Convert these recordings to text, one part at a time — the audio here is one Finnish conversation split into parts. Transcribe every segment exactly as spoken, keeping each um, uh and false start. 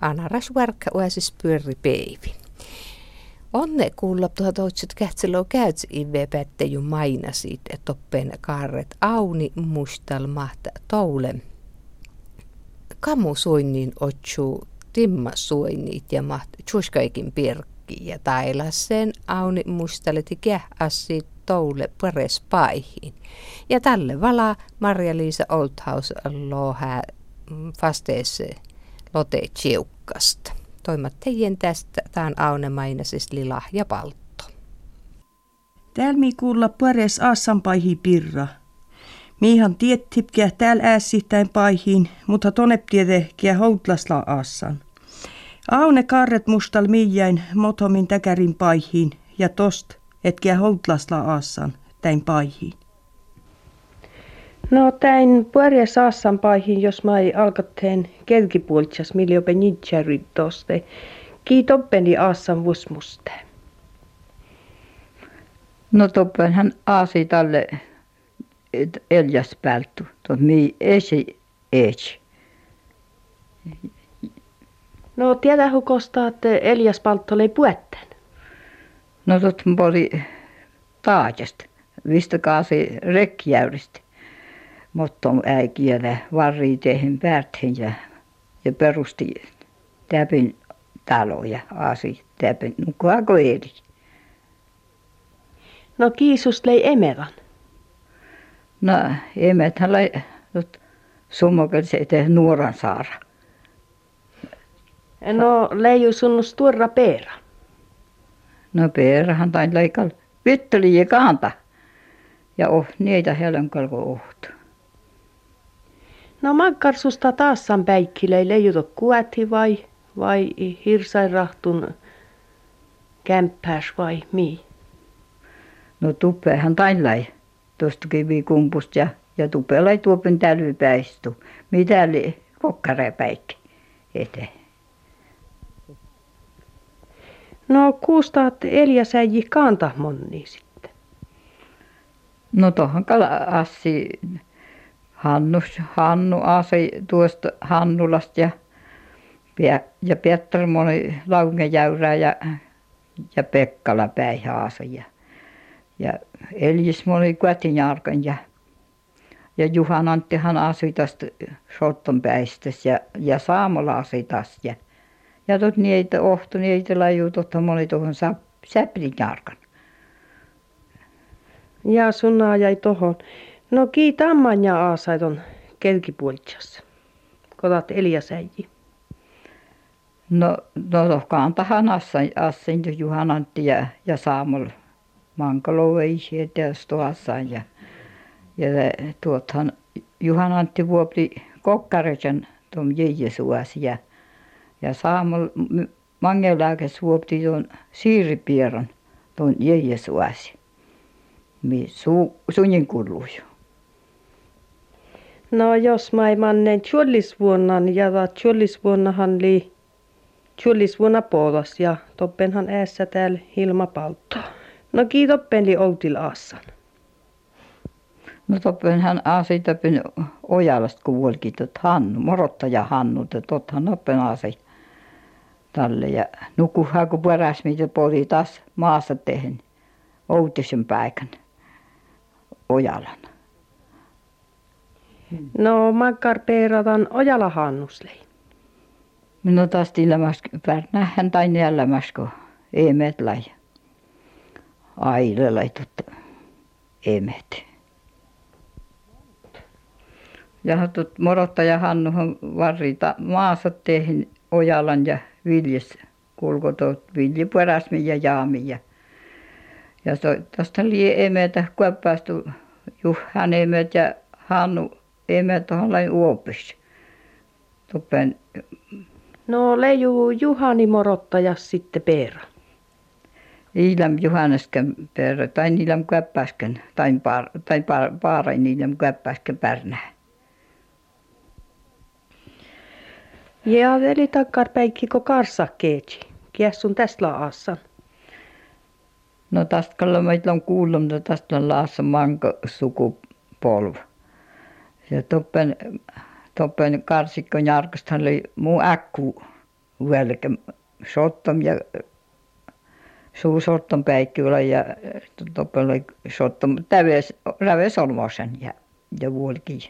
annaras verkka oasis pyörri peivi. Onne kuulla tuhatotsit kätselou käyts ive pättejun mainasit, et toppen kaarret auni mustal mahta toulem. Kamu soinnin otsuu timma soinnit ja maht tsuskaikin pirkki ja tailas sen auni mustaleti kähassit toule pares paihin. Ja tälle vala Marja-Liisa Oldhouse lohä vasteeseen lote tsiukkasta. Toimat teidän tästä. Tämä on Aune mainasesti Lahja Paltto. Täällä mi kuulla pares aassan paihi pirra. Miihan tiet tipkiä täällä äässittäin paihin, mutta toneptietehkiä houtlasla aassan. Aune Kaarret mustal miijäin motomin täkärin paihin ja tost etkiä houtlasla aassan täin paihin. No täin puoria saassan paihin, jos mä ei alkateen kelkipuolitsas, millä open nitsjäryt toste. Kiitoppeni aassan vusmuste. No toppenhän aasi talle Elias Paltto, tuot mii esi ees. No tiedä hukosta, että Elias Paltto oli puetten. No tot poli taajasta, vistakaasi rekkiäyristä. Mutta äikielä varri teihin päärthin ja, ja perusti täpin taloja asi täpin nukaako eli. No kiisust lei emelän. No emethän lei summokelseite nuoran saara. No leiju sunnus tuorra peera. No peerahan tain leikalla vitteli ja kanta. Ja oh niitä helänkalko ohtu. No makkarsusta taassan päikkilei leijuto kuäti vai, vai hirsairahtun kämppääs vai mii? No tuppeahan tainlai tuosta kivikumpusta ja, ja tuppealai tuopin tälypäistu. Mitä li kokkarepäikki eteen? No kuustaat Elias äijä kaanta monni sitten. No tohon kalassi... Hannus, Hannu Aasi tuosta Hannulasta ja, ja Pietari moni Laungejäyrää ja, ja Pekkala päihä Aasi ja, ja Elis moni Kuätinjarkan ja, ja Juhan Anttihan Aasi tästä Sottonpäistössä ja, ja Saamola Aasi tästä ja, ja tot niitä ohtu niitä lajuu totta moni tuohon Säplinjarkan. Ja sun ajai tohon. No kiitä amman ja aasaiton kelkipuolitsas, kodat Elias äijä. No, no tohkaan tahan assin Juhan Antti ja, ja Saamol Mankaloveisiä teostu assain. Ja, ja tuothan Juhan Antti vuopli kokkarejan tuon Jejesuasi ja, ja Saamol Mangelääkäs vuopli tuon siiripieron tuon Jejesuasi. Mi su, sunin kulluju. No jos mä ei manneen tjollisvuonnan ja tjollisvuonnahan li tjollisvuonna puolas ja toppenhan äässä täällä Hilma Paltto. No kiitoppen li outil aassan. No toppenhan aasi täpyn ojalast kun vuolki tot Hannu, morottaja Hannu, tothan noppen aasi talle ja nukuhaa kun peräs mitä poli taas maassa tehden outisen paikan ojalan. No, makkar peerataan ojalla Hannuslei. No taas tillämäs pärnähän tai nällämäs, kun emet lai. Aile lai tot emet. Ja tot morottaja Hannuhan varrita maassa teihin ojalan ja viljes kulko tot viljipäräsmi ja jaami. Ja, ja so, tosta oli emetä, kun päästy Juhan emet ja Hannu. Ei me tuohon lain uopissa. Tuppen... No leiju Juhani morottajas sitten peera. Iilän Juhanesken peera, tai niilän käppäsken, tai paarain niilän käppäsken pärnää. Ja eli takkar päikkiko karsa keetsi? Kies sun tästä laassan? No tästä kalla meillä on kuullut, mutta tästä on laassa manko sukupolvu. Ja toppen, toppen karsikko Jarkasta oli muu äkku yöllä sottom ja suu sottom päikkyllä ja toppeli sottom täves läves olmosen ja ja vuolkin.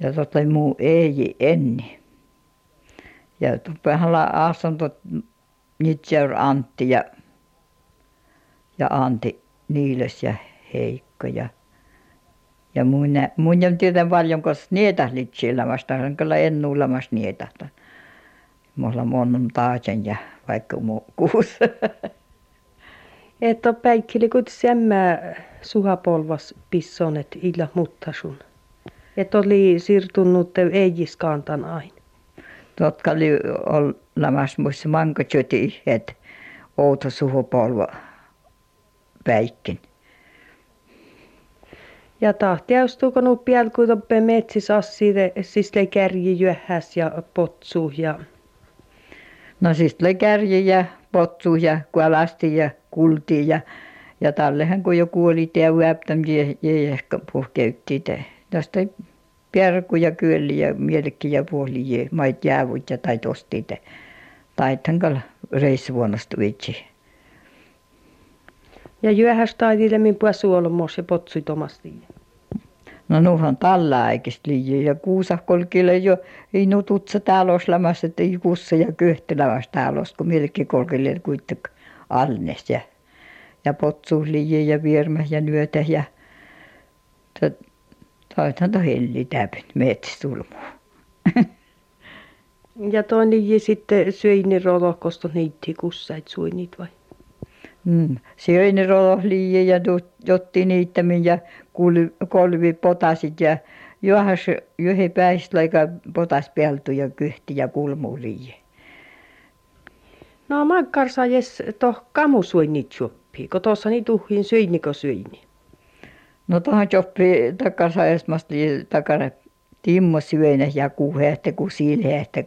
Ja totta muu ei enni. Ja tupehalla asanto Nitseur Antti ja ja Antti Niiles ja Heikko ja ja muina muina tietää paljon kos niitä litsillä vastaan kyllä en nuullamas niitä. Mulla monun taasen ja vaikka mu kuus. Että päikkili kut semmä suhapolvas pissonet illa muttasun. Et oli siirtunut eijiskantan aina. Totka oli ollamas muissa mankotjoti, että outo suhopolva päikkin. Ja tahtiaustuuko nuu piel, kun toppe metsis assille, siis le kärji jyhäs ja potsuu ja... No siis le kärji ja potsuu ja kualasti ja kulti ja... Ja tallehan kun joku oli tää väptäm, ei ehkä puhkeytti tää. Tästä Pierku ja kyöli ja mielekki ja puoli ja mait jäävut ja tai tosti. Taitankalla reissuvuonnosta vitsi. Ja jäähäs taitille min puhe suolomos ja potsuit omasti. No nuuhan tallaa eikistä liian ja kuusahkolkille jo ei nu tutsa täällä olisi lämässä, että ei kussa ja kyhti lämässä täällä olisi, kun mielekki kolkille kuitenkin alnes. Ja, ja potsuu liian ja viermä ja nyötä ja... Tot, Taitan to helli täpin, metsästulmuu. Ja toin liian sitten syöinirolokoston niitti kussait suinit vai? Mm, syöinirolos liian ja jotti niittämin ja kolvi potasit ja johas johi päislaika potas peltu ja kyhti ja kulmuu liian. No makkar saa jes toh kamu suinit soppi, kun tuossa niin tuhin syöinikö syöini. No tuohon joppi takasajasmasta takana timmo syöinä ja kuuhehtä kun silhehtä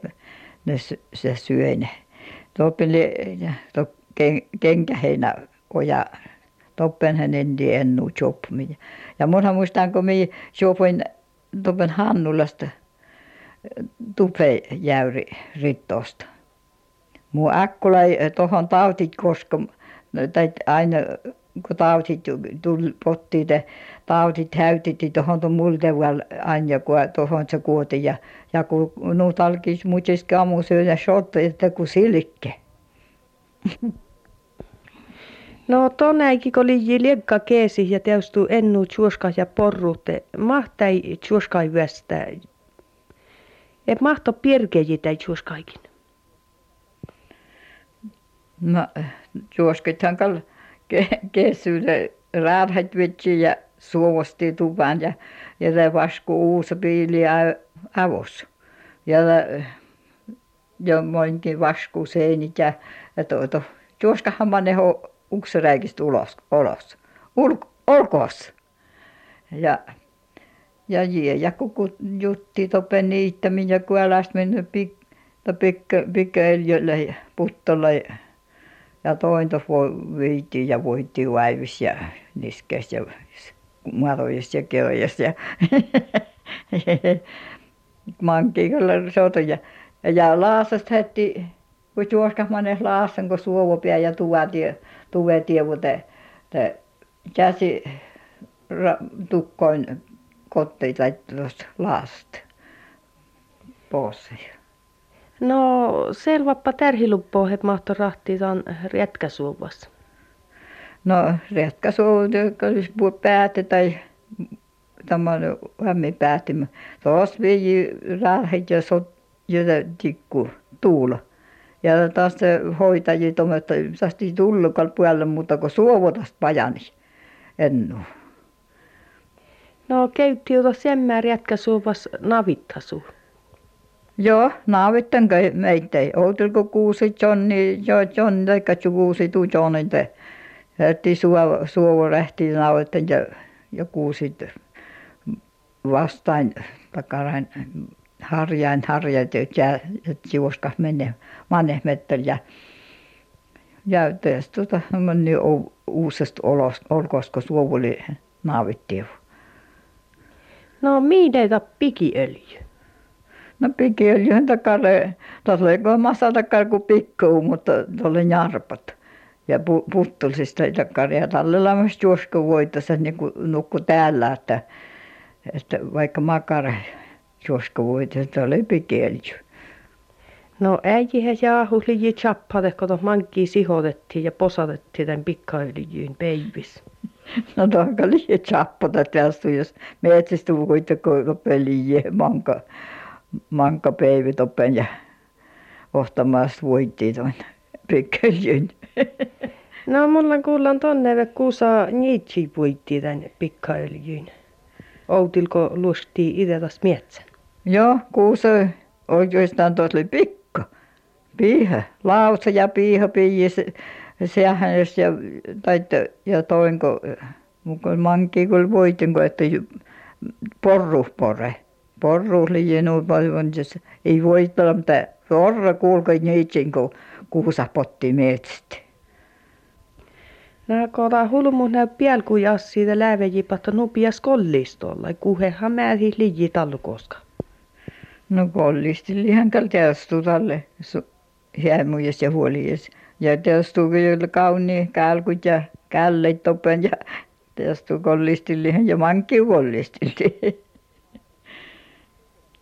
ne se syöinä. Toppeli to kenkäheinä oja toppen hänen ennu joppi. Ja munhan muistan kun minä jopoin toppen Hannulasta tupe jäyri rittosta. Mun akkula tohon tautit koska tai aina kun tautit tuli pottiin, tautit häytettiin tuohon tuon multevalla aina, kun tuohon se kuoti. Ja, ja kun nuut alkoi muistiski aamuun syödä sotta, että kun silkki. No tonäikin, kun oli liekka keesi ja teostui ennu tjuoska ja porruute, mahtai tjuoskai västä. Et mahto pirkeji tai tjuoskaikin? No tjuoskithan kallon. Kesylle raadhat vetsi ja suovasti tuvan ja ja vasku uusi piili avos ja ja moinkin vasku seinit ja to to juoskahan maneho ukseräikistä ulos ulos ulk olkos ja ja jie ja kuku jutti topen niittämin ja kuälast minne pik to pik pikeliölle puttolla ja ja toin tuossa viitiin ja voitiin vaivis ja niskes ja marojes ja kerojes ja mankiikolla soto. Ja, ja laasasta heti, kun juoskas manes laasan, kun suovopia ja tuve tievu te, te käsi ra, tukkoin kotiin tai tuosta laasasta pois. No selvappa tärhiluppo, että mahto rahti on retkäsuovassa. No retkäsuovassa, joka olisi päätä tai tämmöinen hämmin päätä. Tuossa vii räähit ja sot, jota tikku tuulla. Ja taas se hoitaji tuommoista, tästä ei tullutkaan puolella muuta kuin suovotasta pajani. Ennu. No käytti jota semmää retkäsuovassa navittasuun. Joo, naavittanko meitä. Outilko kuusi jonni, jonni, taikka kuusi tuu jonni. Heti suovo lähti naavittan ja kuusi vastain takarain harjain harjain, että juoskas menee manehmettel. Ja, ja tässä tuota, meni uusesta olkoska suovo oli naavittiin. No, mihin teitä pikiöljy? No piki oli yhden takare, tuossa oli kolmassa takare kuin pikkuun, mutta tuolla oli jarpat. Ja pu, puttulisista takaria. Tallella myös juosko voitossa niin kuin nukku täällä, että, että vaikka makare juosko voitossa, tuolla oli pikielju. No äijihän jaahuhlijii tjappade, kun mankkiin sihotettiin ja posatettiin tämän pikkailijyyn päivissä. No tohka liian tjappata tästä, jos me etsistuivat kuitenkin lopeljii manka. Manka päivä toppen ja ohtamaan voittiin tuon pikkäljyn. No mulla kuullaan tonne, kun saa niitsi voittiin tämän pikkäljyn. Outilko luostiin itse taas mietsän? Joo, kun se oikeastaan tuossa oli pikka. Piihä, lausa ja piihä piihä. Se, sehän jos ja, ja toinko, kun mankki kun voitinko, että porru pore. Porruus liian noin paljon, ei voi olla, mutta orra kuulkoi niitsin, kun kuusa potti metsistä. No, kun on hulmuun näy pielkujas siitä läävejipatta nupias kollistolla, kuhehan määrin liian tallukoska. No kollisti liian kyllä teostuu talle hiemujas ja huolias. Ja teostuu kyllä kauniin kälkut ja källeit toppen ja teostuu kollisti liian ja mankki kollisti liian.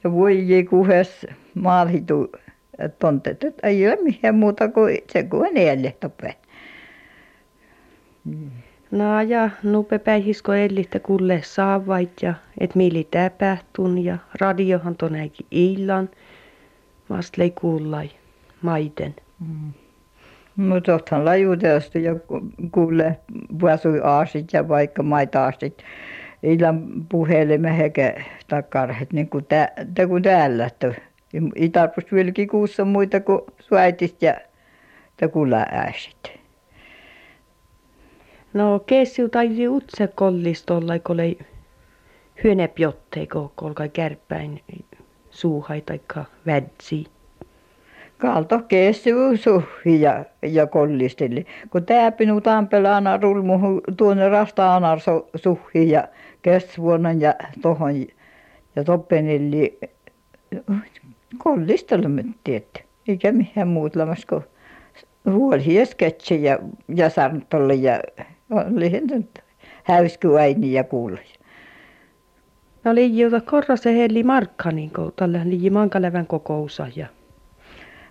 Ja voijii kuhes maalhitu tontet, että ei ole mitään muuta kuin se kuin neelle toppen. No ja nupe päihisko ellihtä kulle saavait ja et mieli täpähtun ja radiohan tonäkin illan. Vast lei kuullai maiden. Mm. No tohtan lajuuteosta ja kuule vuosui aasit ja vaikka maita aasit. Illan puhelemme hekä takarhet, niin kuin tä, tä, kun täällä. Ei tarvitse vieläkin kuussa muita kuin suäitistä ja takulääiset. No keessiu taisi utse kollistolla, kun oli hyönepjottei, kun olkai kärpäin suuhai tai vädsi. Kalto keessiu suhi ja, ja kollisteli. Kun täpinu tampelana rulmuhu tuonne rastaana suhi ja kesvuonan ja tohon ja toppenilli kollistelu me tiedät. Eikä mihän muut lämmäs kuin huolhi ja sketsi ja, ja sarntolle ja häyskyäini ja kuulla. No liijuta korrasen helli markka, niin kun tällä liiji mankalevän kokousa ja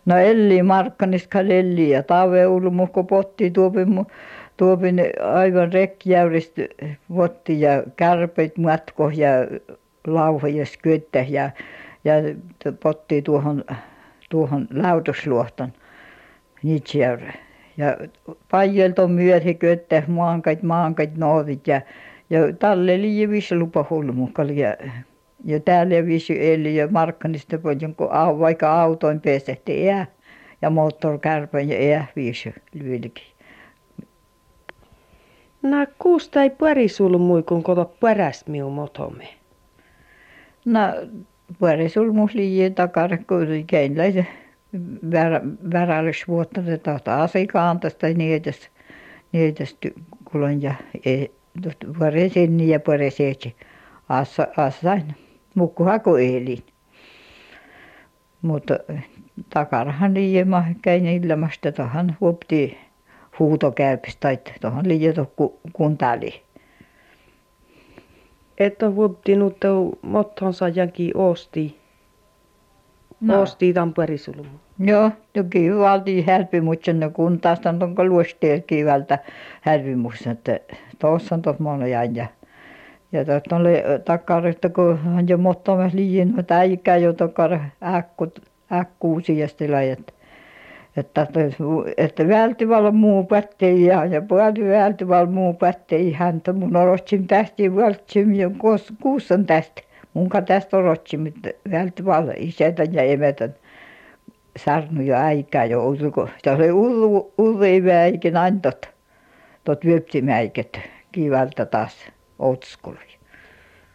no Elli Markkanista Elli ja Taaveulmu, kun potti tuopin, tuopin aivan rekkijäyristä potti ja kärpeit matko ja lauha ja skyttä ja, ja potti tuohon, tuohon lautusluohtan niitsijäyrä. Ja paijelto myöhä kyttä maankait maankait noodit ja, ja talle liian viisi lupa hulmukali ja ja täällä viisi eli ja Markkanista paljon, vaikka autoin pesehti ää ja moottorikärpän ja ää viisi lyhylikin. No kuusta ei pärisulmui, kun koto päräs miu motomme. No pärisulmus liian takare, kun keinläisen värällysvuotta se tahtaa asikaan tästä niitästä niitästä kulon ja päräsinni ja päräseetsi assa assain. Mukkuhako elin. Mutta takarahan liiemä käin ilmästä tuohon huopti huutokäypistä tai tuohon liieto kuntali. Että huopti nuuttu mottonsa jankin osti. No. Osti tamperisulmu. Joo, toki valti hälpimutsen kuntaasta onko luosteelkin vältä hälpimuksen, että tuossa on tuossa monojan ja ja tuosta oli takarista, kun hän jo mottomas liian, mutta äikää jo takar äkkuusi ja sillä että, että, että vältivällä muu pättei ihan ja vältivällä muu pättei ihan. Mun orotsin tästä ja vältsin ja kuussan tästä. Munkaan tästä orotsin, mutta vältivällä isätän ja emetän sarnu ja äikää jo usuko. Se oli ulluiväikin aina tot, tot vyöptimäiket kivältä taas. Outskulla.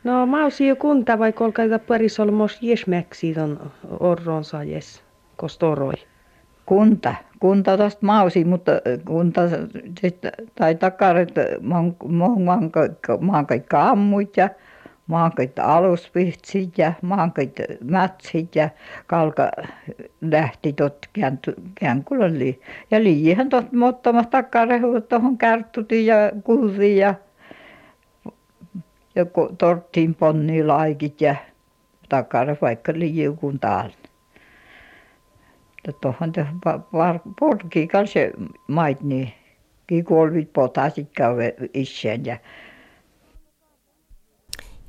No mä oon siellä kunta, vaikka olkaita pärisolmos jesmäksi ton orronsa jes, kostoroi. Kunta, kunta tosta mä oon siellä, mutta kunta tai takaret, mä oon kaikki ammuit ja maankoit aluspihtsit ja maankoit mätsit ja kalka lähti tot känkuloli. Ja liihän tot muuttamasta karehuu tuohon kärttutiin ja kuusiin ja, ja torttiin ponni laikit ja takara vaikka liijuun täällä. Tuohon purkii kanssa mait niin kikolvit potasit kauan itseen ja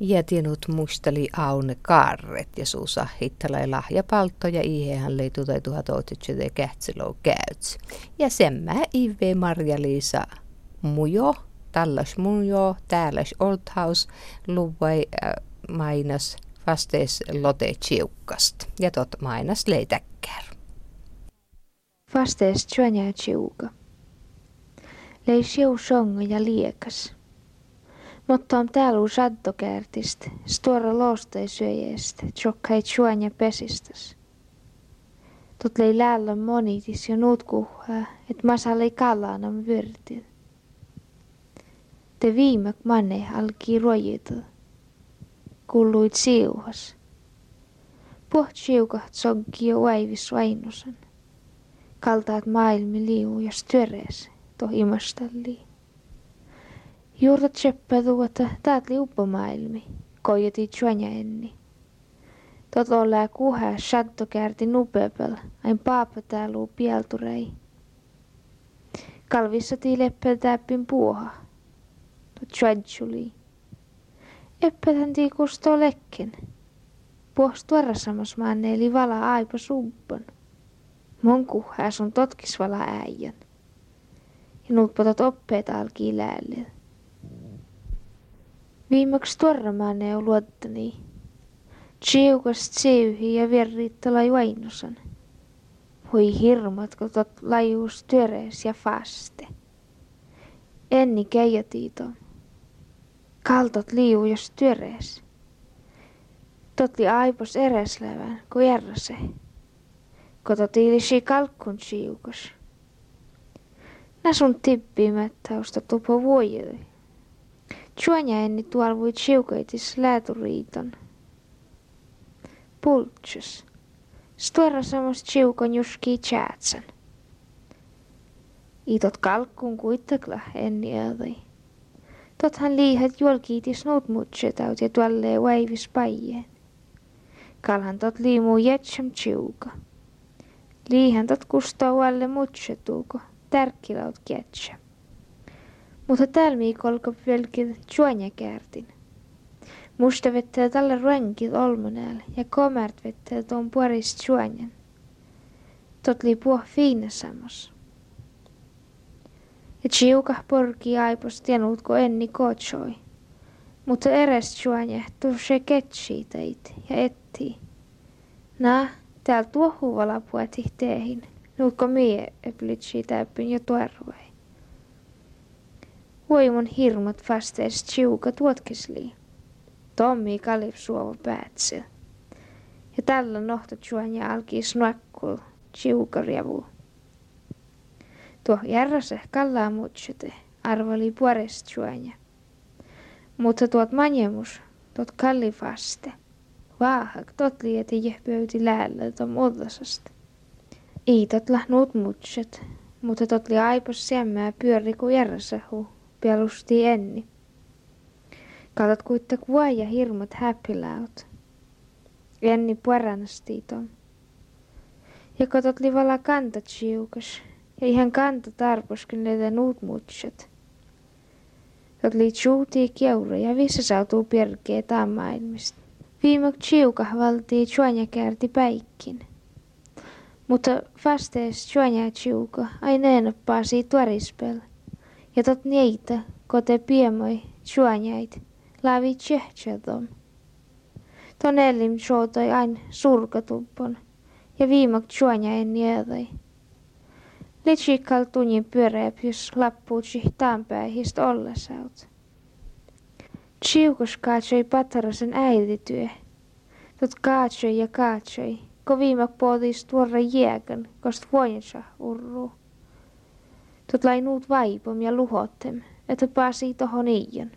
jätinut muisteli Aune Kaarret ja suusa hittalai Lahja Paltto ja iihehän leitu tai tuhat ootitse te kähtsilou käyts. Ja semmä iive Marja-Liisa mujo, tallas mujo, täälläs Oldhouse, luvai äh, mainas vastees lote tsiukkast ja tot mainas leitäkkär. Vastees tjuanja tsiuka. Lei siu songa ja liekas. Mutta on täällä sattokärtistä, stuora loosteisyöjästä, joka ei juonia pesistas. Tut lei läällä monitis ja nuut kuhaa, et masa lei kalanam vyrtil. Te viimek manne alki ruojita. Kulluit siuhas. Puht siukaht soggi jo aivis vainosan. Kaltaat maailmi liu ja styörees tohimastallii. Juurta tseppätuu, että täältä liuppa maailmi, koijati juonja enni. Tot ollaan kuhaa shattokärti nupepel, ain paapa täällä luu pielturei. Kalvissa tii leppel täppin puoha, tot juonjulii. Eppethän tii kustoo lekken, puohs tuoda samas maanne eli valaa aipa sumppan. Mon kuhaa sun totkis valaa äijän, ja nuutpa tot oppeet alkii läällil. Viimeksi tuorramaan ei ole luottani. Tsiukas tseyhi ja verriitta lai vainosan. Voi hirmat, kun tot laius työrees ja faste. Enni käijätiiton. Kaltot liiu jos työrees. Totli aipos eräslävän, kun järrase. Kotot iilisi kalkkun tsiukas. Nä sun tippimättäusta tupo vuojeli. Juonja enni tuolla voi tsiukaitis lääturiiton. Pultsus. Stuora samos tsiukon juskii tjäätsän. Itot kalkkuun kuittakla enni äödai. Tothan liihat juolkiitis nuut mutsetaut ja tuolleen vaivis paijeen. Kalhan tot liimuu jätsem tsiuka. Liihan tot kustaa ualle mutsetuuko, tärkkilaut jätsem. Mutta täällä miikko alkaa pelkin juonjakärtin. Musta vettää tällä rankit olmonäällä ja komert vettää tuon puolista juonjan. Tot lii puoh fiina samos. Ja tsiukah porki aipos tienutko enni kotsoi. Mutta eräs juonja tuossa ketsii teit ja ettii. Nää, täällä tuo huvala puetih teehin. Nuutko mie eplitsii täyppyn ja tuorvai. Voimun hirmat vastees tsiuka tuotkisli. Tommi kalip suova päätse. Ja tällä nohto juonja alkii snuakkul tsiuka rievuu. Tuo järrase kallaa mutsete, arvoli puolesta juonja. Mutta tuot manjemus, tuot kalli vaste. Vaahak tot lieti jehpöyti läällä tom odlasasta. Iitot lahnuut mutset, mutta tot li aipas siemmää pyöri ku järrase huu. Pialusti enni. Katot kuitta kuai ja hirmat häppiläut. Enni puoranasti ton. Ja katot livala kanta tsiukas. Ja ihan kanta tarposkin leiden uut mutset. Tot li tsiutii keura ja vissa sautuu perkeä taan maailmista. Viimek tsiukah valtii juonja kärti päikkin. Mutta vastees juonja tsiuka aineenoppaasii tuorispel. Ja tot niitä, kote piemoi, juonjait, laavi tsehtsiatom. Ton elim tsootoi ain surkatuppon, ja viimak juonjaen jäädai. Letsiikkal tunnin pyöreä, jos lappuu tsihtaan päähist ollasaut. Tsiukas kaatsoi patarasen äidityö. Tot kaatsoi ja kaatsoi, ko viimak pootis tuorra jääkän, kost vuonjansa urruu. Tot lai nuut vaipom ja luhottem, että pääsii tohon iian.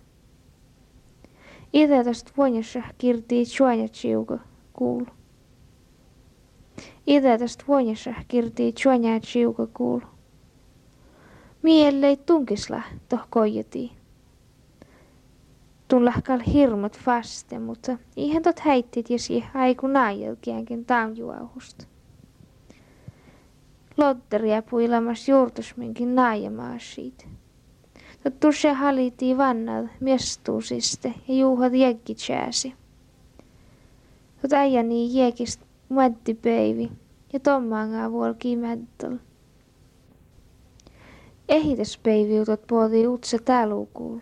Itse tästä vuonjassa kirtii chuanjatsiuko kuulu. Itse tästä vuonjassa kirtii chuanjatsiuko kuulu. Miellei tunkisla toh koijatii. Tun lahkal hirmot vasten, mutta ihan tot häittit ja siihen aikunaan jälkeenkin taamjuauhusta. Lotteria puilamas juurtusminkin naajamaa siitä. Tottu se halitii vannal miestuusiste ja juuhat jäkkitsääsi. Tot äijäni jäkist mättipäivi ja tommaangaa vuolkii mättöl. Ehitäspäiviutot puoli utsa täälukuulu.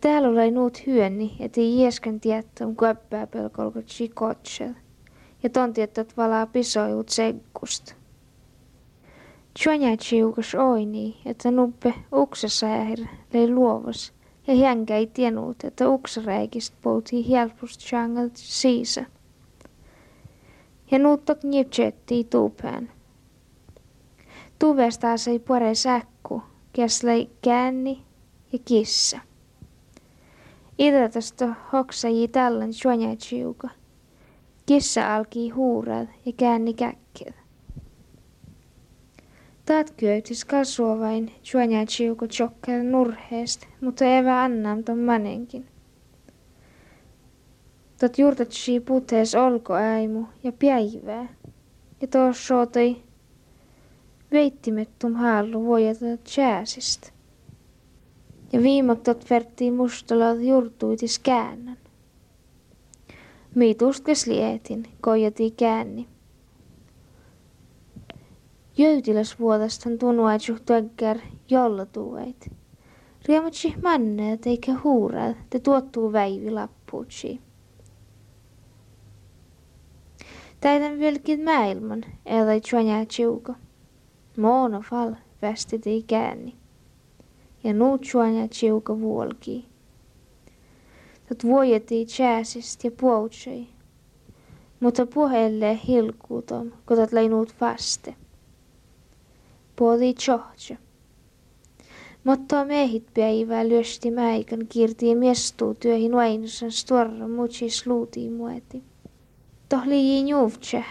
Täällä oli nuut hyönni, ettei jäskän tiettä on köppää pelkolkotsi kotsel. Ja ton tiettot valaa pisoiut senkust. Chuanjatsiukas oi niin, että nuppe uksasäär lei luovas. Ja hänkä ei tiennyt, että uksaräikistä poutii helposti shangal siisa. Ja nuuttot njipsettii tuupään. Tuuvesta asei puore säkku, käslei käänni ja kissa. Itä tästä hoksajii tällän chuanjatsiuka. Kissa alkii huuraa ja käänni käkkiä. Taat köytis kasua vain chuanjatsiuko tjokkele nurheest, mutta evä annam ton manenkin. Tot juurtatsii putees olkoäimu ja päivää. Ja tos sootoi veittimettum haallu vuojata jääsistä. Ja viimaktot verttiin mustalaat juurtuitis käännän. Miituskes lietin, koijati käänni. Jöytiläs vuodestaan tunnuaitsuh tökkär jolla tuuet. Riematsi manneet eikä huuraat, te tuottuu väivi lappuutsi. Täitän vieläkin maailman, elai chuanjatsiuko. Moono fal västitii käänni. Ja nuut chuanjatsiuko vuolkii. Tot vuojetii jääsist ja puoutsei. Mutta puhellee hilkuutom, kun tot leinuut vaste. Puolii tjohtse. Mutta miehit päivää lyösti mäikän kirtii miestuu työhin vainosan storra mutsis luutii mueti. Toh liiin juuvtse,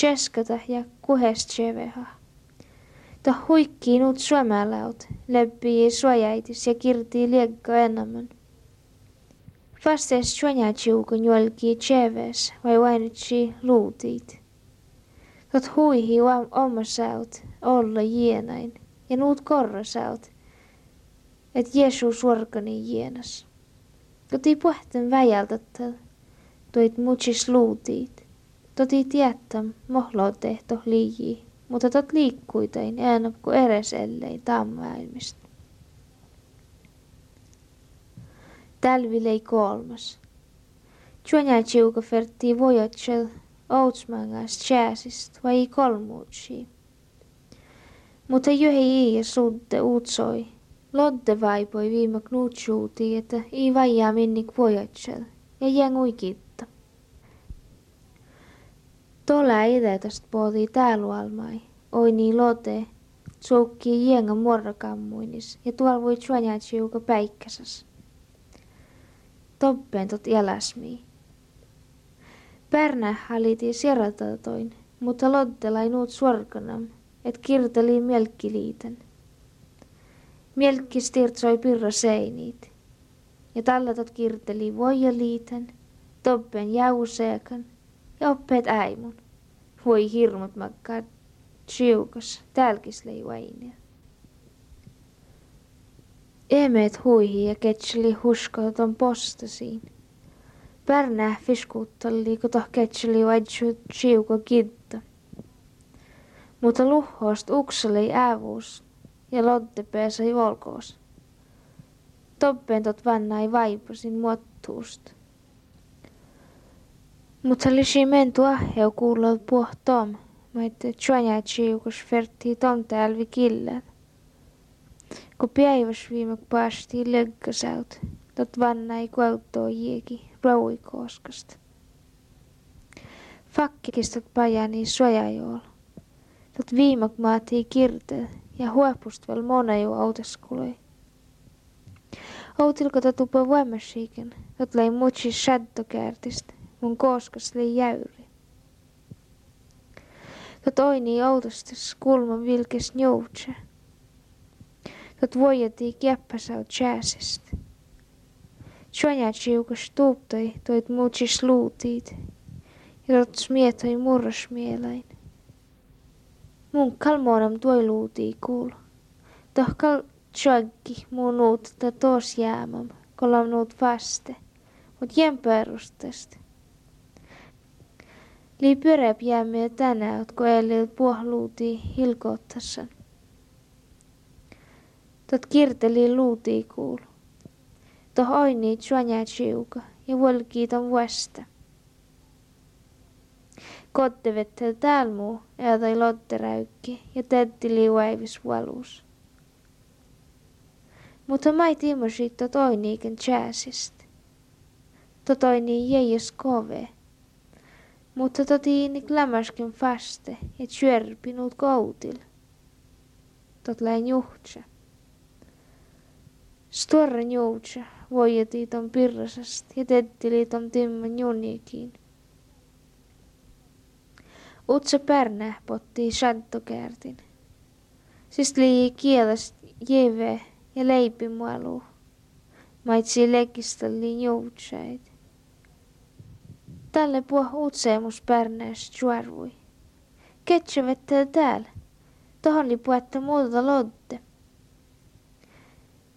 tjeskata ja kuhes tjeveha. Toh huikkii nuut suomalaut, leppii suojaitis ja kirtii liekka enemmän. Vastees chuanjatsiukon jolkii tjeves vai vainotsi luutiit. Tot huihii omasaut olla jienain ja nuut korrasaut, et Jeesus orkani jienas. Toti pohten väjältättä, toit mutsis luutiit. Toti tiettäm mohlotehto liijii, mutta tot liikkuitain äänäpku eres ellei tammäilmistä. Tälvi lei kolmas. Chuanjatsiuko fertii vojotsel outsmangas jääsist vai kolmuutsi. Mutta johi iia suutte uutsoi. Lodde vaipoi viime knuutsuuti, että ei vaijaa minnik vojotsel ja jengui kitta. Tola ideetast pohtii täälualmai. Oi niin lote, tsuukkii jenga morrakammuinis ja tuol voi chuanjatsiuko päikkäsas. Toppeen tot jäläsmii. Pärnä halitii sierratatoin, mutta lottelai nuut suorkanam, et kirteli mielkkiliiten. Mielkki stirtsoi pirra seiniit, ja tallatot kirteli voijaliiten, toppeen jauseekan ja oppeet äimun. Voi hirmut makkaa tsiukas, tälkislei vainia. Emeet huihi ja ketseli huskoton postasiin. Pärnää fiskuuttali, kun toh ketseli vaitsu tsiuko kitta. Mutta luhoost ukseli äävuus ja lottepeesai volkoos. Toppentot vannai vaipasin muottuust. Mutta lisi mentu ahjau kuulla puhtom, maitte chuanjatsiukas vertii ton täälvi killään. Kun päiväs viimek päästiin lenkkasäyt, tot vannai kueltoo jieki raui kooskasta. Fakkikistot pajani suojajool. Tot viimek maatii kirteel ja huopust vel moneju autaskuloi. Oon tilkota tupo voimassiikin, jot lai mutsi shaddokäärtistä, mun kooskas lai jäyri. Jot oini outastas kulman vilkes njoutse. Jot voijatii kieppäsau tjääsistä. Tjonjatsiukas tuuptoi toit mutsi sluutiit, jot smietoi murrosmielain. Mun kalmoonam tuoi luutii kuulu. Tohkal tjoggi mun uutta tos jäämam, kolam nuut vaste, mut jen perustest. Lii pyöräp jäämiä tänään, otko eilil puohluutii hilkoottassan. Tot kirteli luutii kuulu. Toh oinii tjonjää tjiuka ja vuolikiiton vasta. Kottevettä täällä muu, eatoi lotteräykki ja tättili vaivis valuus. Mutta mä ei tiimosit tot oiniikin tjääsistä. Tot oinii jäijäs kove. Mutta tot iinik lämäskin faste ja tjärpinut koutil. Tot läin juhtsa. Storren juhtsa voijatii ton pirrasast ja tättili ton timman juniikin. Utsa pärnää pottii shaddokäärtin. Siis liii kielas jeve ja leipimualuu. Maitsi lekistelliin joutsait. Tälle puh utseemus pärnääs juarvui. Ketsä vettää täällä. Tohon li puhetta muuta lotte.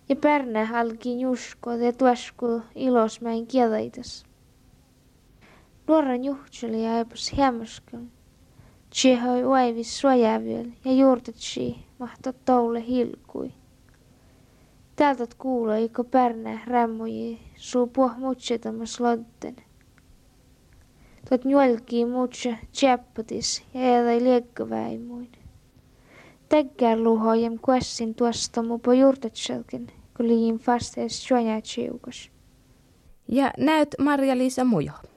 Ja pärnää alkiin juskot ja tuaskuu ilosmäin kielaitas. Nuoran juhtseli ja epäs hämmäskön. Tsihoi uaivis suojavyöl ja juurtetsi mahto toule hilkui. Täältä kuului, kun pärnää rämmujii suu puh mutsetamas lotten. Tot njuolkii mutse tseppatis ja edai liekkaväimuin. Täkkär luhojem kuessin tuosta mupo juurtetselkin, kun liiin vastees suojatsiukas. Ja näyt Marja-Liisa Mujo.